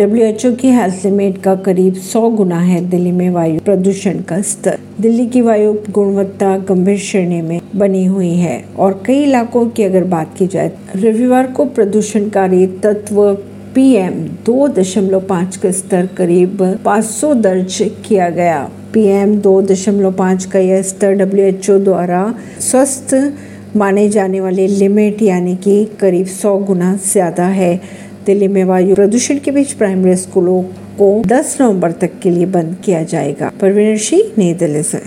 WHO की health limit का करीब 100 गुना है। दिल्ली में वायु प्रदूषण का स्तर। दिल्ली की वायु गुणवत्ता गंभीर श्रेणी में बनी हुई है और कई इलाकों की अगर बात की जाए, रविवार को प्रदूषणकारी तत्व पीएम 2.5 का स्तर करीब 500 दर्ज किया गया। पीएम 2.5 का यह स्तर डब्ल्यूएचओ द्वारा स्वस्थ माने जाने वाले लिमिट यानी कि करीब 100 गुना ज्यादा है। दिल्ली में वायु प्रदूषण के बीच प्राइमरी स्कूलों को 10 नवंबर तक के लिए बंद किया जाएगा। परवीन अर्शी, नई दिल्ली से।